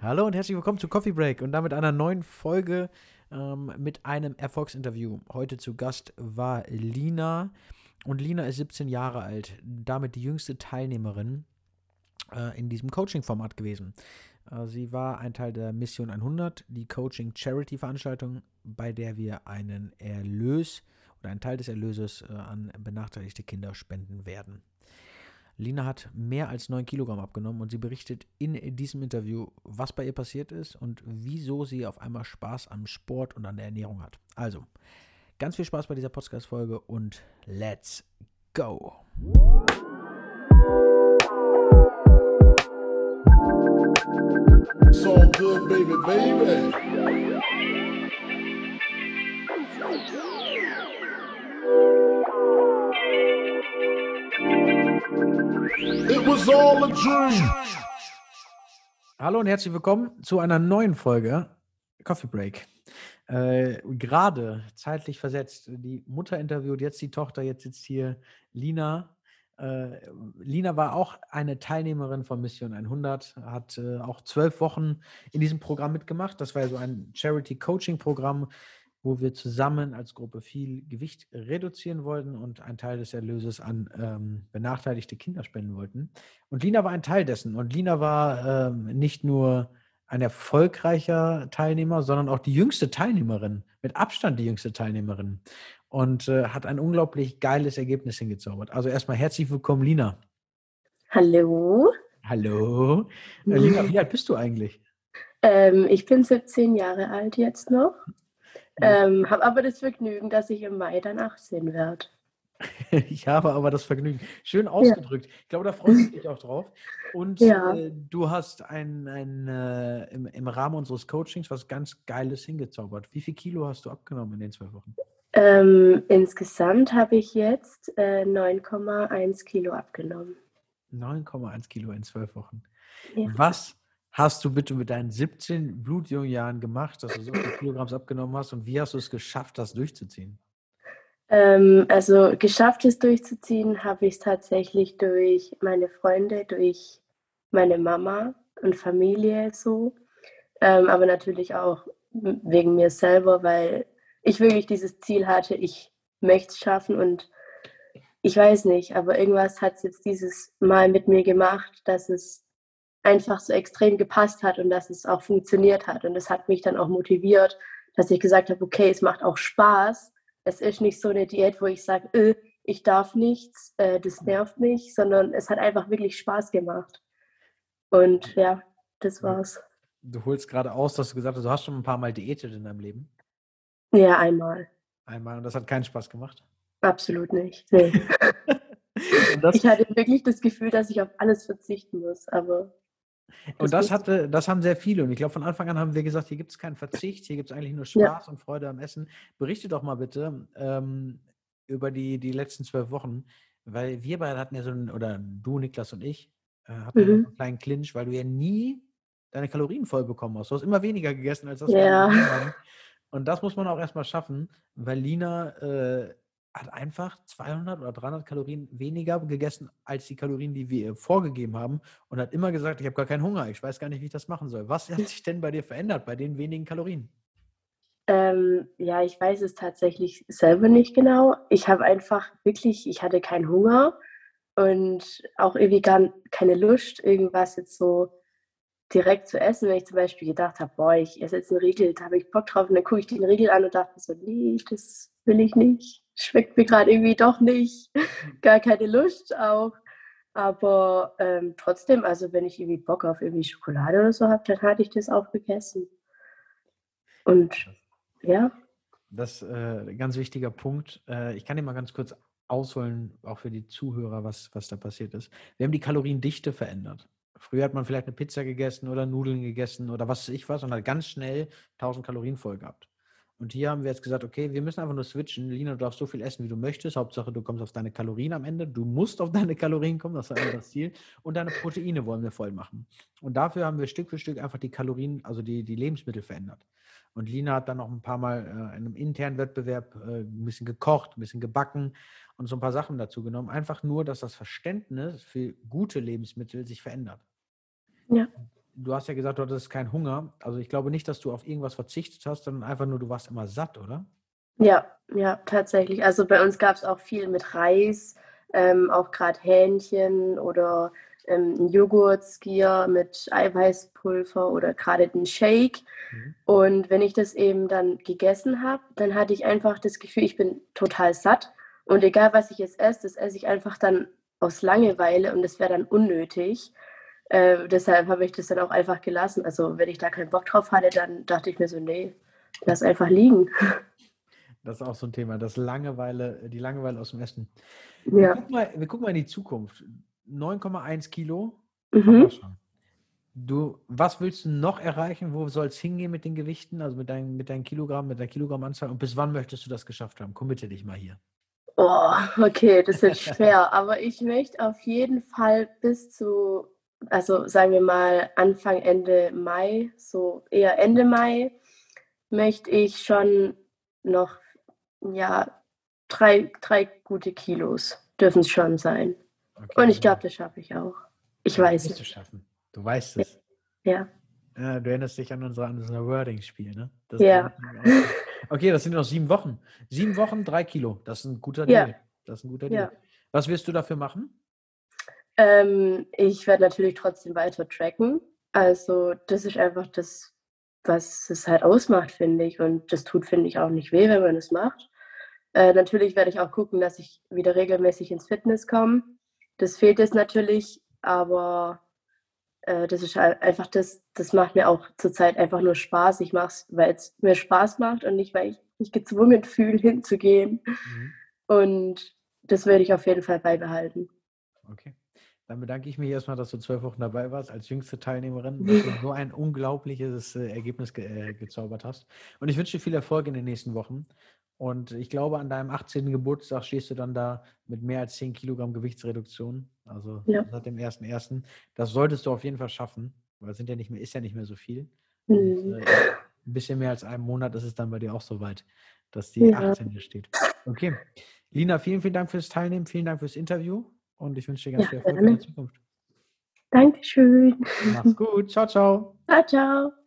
Hallo und herzlich willkommen zu Coffee Break und damit einer neuen Folge mit einem Erfolgsinterview. Heute zu Gast war Lina und Lina ist 17 Jahre alt, damit die jüngste Teilnehmerin in diesem Coaching-Format gewesen. Sie war ein Teil der Mission 100, die Coaching-Charity-Veranstaltung, bei der wir einen Erlös oder einen Teil des Erlöses an benachteiligte Kinder spenden werden. Lina hat mehr als 9 Kilogramm abgenommen und sie berichtet in diesem Interview, was bei ihr passiert ist und wieso sie auf einmal Spaß am Sport und an der Ernährung hat. Also, ganz viel Spaß bei dieser Podcast-Folge und let's go! So good, baby, baby! It was all a dream. Hallo und herzlich willkommen zu einer neuen Folge Coffee Break. Gerade zeitlich versetzt. Die Mutter interviewt, jetzt die Tochter, jetzt sitzt hier Lina. Lina war auch eine Teilnehmerin von Mission 100, hat auch 12 Wochen in diesem Programm mitgemacht. Das war so ein Charity-Coaching-Programm, wo wir zusammen als Gruppe viel Gewicht reduzieren wollten und einen Teil des Erlöses an benachteiligte Kinder spenden wollten. Und Lina war ein Teil dessen. Und Lina war nicht nur ein erfolgreicher Teilnehmer, sondern auch die jüngste Teilnehmerin, mit Abstand die jüngste Teilnehmerin. Und hat ein unglaublich geiles Ergebnis hingezaubert. Also erstmal herzlich willkommen, Lina. Hallo. Hallo. Lina, wie alt bist du eigentlich? Ich bin 17 Jahre alt jetzt noch. Habe aber das Vergnügen, dass ich im Mai dann 18 werde. Ich habe aber das Vergnügen. Schön ausgedrückt. Ja. Ich glaube, da freust du dich auch drauf. Und ja. Du hast im Rahmen unseres Coachings was ganz Geiles hingezaubert. Wie viel Kilo hast du abgenommen in den 12 Wochen? Insgesamt habe ich jetzt 9,1 Kilo abgenommen. 9,1 Kilo in 12 Wochen. Ja. Was hast du bitte mit deinen 17 blutjungen Jahren gemacht, dass du so viele Kilogramm abgenommen hast und wie hast du es geschafft, das durchzuziehen? Also geschafft, es durchzuziehen, habe ich es tatsächlich durch meine Freunde, durch meine Mama und Familie so, aber natürlich auch wegen mir selber, weil ich wirklich dieses Ziel hatte, ich möchte es schaffen und ich weiß nicht, aber irgendwas hat es jetzt dieses Mal mit mir gemacht, dass es einfach so extrem gepasst hat und dass es auch funktioniert hat. Und das hat mich dann auch motiviert, dass ich gesagt habe, okay, es macht auch Spaß. Es ist nicht so eine Diät, wo ich sage, ich darf nichts, das nervt mich, sondern es hat einfach wirklich Spaß gemacht. Und ja, das war's. Du holst gerade aus, dass du gesagt hast, du hast schon ein paar Mal diätet in deinem Leben. Ja, einmal. Einmal und das hat keinen Spaß gemacht? Absolut nicht, nee. Ich hatte wirklich das Gefühl, dass ich auf alles verzichten muss, aber... Und das haben sehr viele und ich glaube, von Anfang an haben wir gesagt, hier gibt es keinen Verzicht, hier gibt es eigentlich nur Spaß und Freude am Essen. Berichte doch mal bitte über die letzten 12 Wochen, weil wir beide hatten ja so einen, oder du, Niklas und ich, hatten ja einen kleinen Clinch, weil du ja nie deine Kalorien voll bekommen hast. Du hast immer weniger gegessen, als das war. Und das muss man auch erstmal schaffen, weil Lina hat einfach 200 oder 300 Kalorien weniger gegessen als die Kalorien, die wir ihr vorgegeben haben und hat immer gesagt, ich habe gar keinen Hunger, ich weiß gar nicht, wie ich das machen soll. Was hat sich denn bei dir verändert, bei den wenigen Kalorien? Ja, ich weiß es tatsächlich selber nicht genau. Ich habe einfach wirklich, ich hatte keinen Hunger und auch irgendwie gar keine Lust, irgendwas jetzt so direkt zu essen, wenn ich zum Beispiel gedacht habe, ich esse jetzt einen Riegel, da habe ich Bock drauf und dann gucke ich den Riegel an und dachte so, nee, das will ich nicht. Schmeckt mir gerade irgendwie doch nicht, gar keine Lust auch, aber trotzdem, also wenn ich irgendwie Bock auf irgendwie Schokolade oder so habe, dann hatte ich das auch gegessen. Und ja. Das ist ein ganz wichtiger Punkt. Ich kann dir mal ganz kurz ausholen, auch für die Zuhörer, was da passiert ist. Wir haben die Kaloriendichte verändert. Früher hat man vielleicht eine Pizza gegessen oder Nudeln gegessen oder was weiß ich was und hat ganz schnell 1000 Kalorien voll gehabt. Und hier haben wir jetzt gesagt, okay, wir müssen einfach nur switchen. Lina, du darfst so viel essen, wie du möchtest. Hauptsache, du kommst auf deine Kalorien am Ende. Du musst auf deine Kalorien kommen, das war einfach das Ziel. Und deine Proteine wollen wir voll machen. Und dafür haben wir Stück für Stück einfach die Kalorien, also die Lebensmittel verändert. Und Lina hat dann noch ein paar Mal in einem internen Wettbewerb ein bisschen gekocht, ein bisschen gebacken und so ein paar Sachen dazu genommen. Einfach nur, dass das Verständnis für gute Lebensmittel sich verändert. Ja. du hast ja gesagt, du hattest keinen Hunger. Also ich glaube nicht, dass du auf irgendwas verzichtet hast, sondern einfach nur, du warst immer satt, oder? Ja, tatsächlich. Also bei uns gab es auch viel mit Reis, auch gerade Hähnchen oder Joghurt, Skyr mit Eiweißpulver oder gerade den Shake. Mhm. Und wenn ich das eben dann gegessen habe, dann hatte ich einfach das Gefühl, ich bin total satt. Und egal, was ich jetzt esse, das esse ich einfach dann aus Langeweile und das wäre dann unnötig. Deshalb habe ich das dann auch einfach gelassen. Also wenn ich da keinen Bock drauf hatte, dann dachte ich mir so, nee, lass einfach liegen. Das ist auch so ein Thema, das Langeweile, die Langeweile aus dem Essen. Ja. Wir gucken mal in die Zukunft. 9,1 Kilo. Mhm. Was willst du noch erreichen? Wo soll es hingehen mit den Gewichten? Also mit deinen Kilogramm, mit der Kilogrammanzahl? Und bis wann möchtest du das geschafft haben? Committe dich mal hier. Oh, okay, das ist schwer. Aber ich möchte auf jeden Fall bis zu, also sagen wir mal Anfang, Ende Mai, so eher Ende Mai, möchte ich schon noch, ja, drei gute Kilos dürfen es schon sein. Okay. Und ich glaube, das schaffe ich auch. Ich weiß es. Du weißt es. Ja. Ja. Du erinnerst dich an unser Wording-Spiel, ne? Das ja. Okay, das sind noch 7 Wochen. 7 Wochen, 3 Kilo. Das ist ein guter Deal. Das ist ein guter Deal. Was wirst du dafür machen? Ich werde natürlich trotzdem weiter tracken. Also das ist einfach das, was es halt ausmacht, finde ich. Und das tut, finde ich, auch nicht weh, wenn man es macht. Natürlich werde ich auch gucken, dass ich wieder regelmäßig ins Fitness komme. Das fehlt jetzt natürlich, aber das ist einfach das macht mir auch zurzeit einfach nur Spaß. Ich mache es, weil es mir Spaß macht und nicht, weil ich mich gezwungen fühle, hinzugehen. Mhm. Und das würde ich auf jeden Fall beibehalten. Okay. Dann bedanke ich mich erstmal, dass du 12 Wochen dabei warst, als jüngste Teilnehmerin, dass du so ein unglaubliches Ergebnis gezaubert hast. Und ich wünsche dir viel Erfolg in den nächsten Wochen. Und ich glaube, an deinem 18. Geburtstag stehst du dann da mit mehr als 10 Kilogramm Gewichtsreduktion. Also seit dem 1.1. Das solltest du auf jeden Fall schaffen, weil es ist ja nicht mehr so viel. Mhm. Und, ein bisschen mehr als einem Monat ist es dann bei dir auch soweit, dass die 18 hier steht. Okay. Lina, vielen, vielen Dank fürs Teilnehmen, vielen Dank fürs Interview und ich wünsche dir ganz viel Erfolg in der Zukunft. Dankeschön. Mach's gut. Ciao, ciao. Ciao, ciao.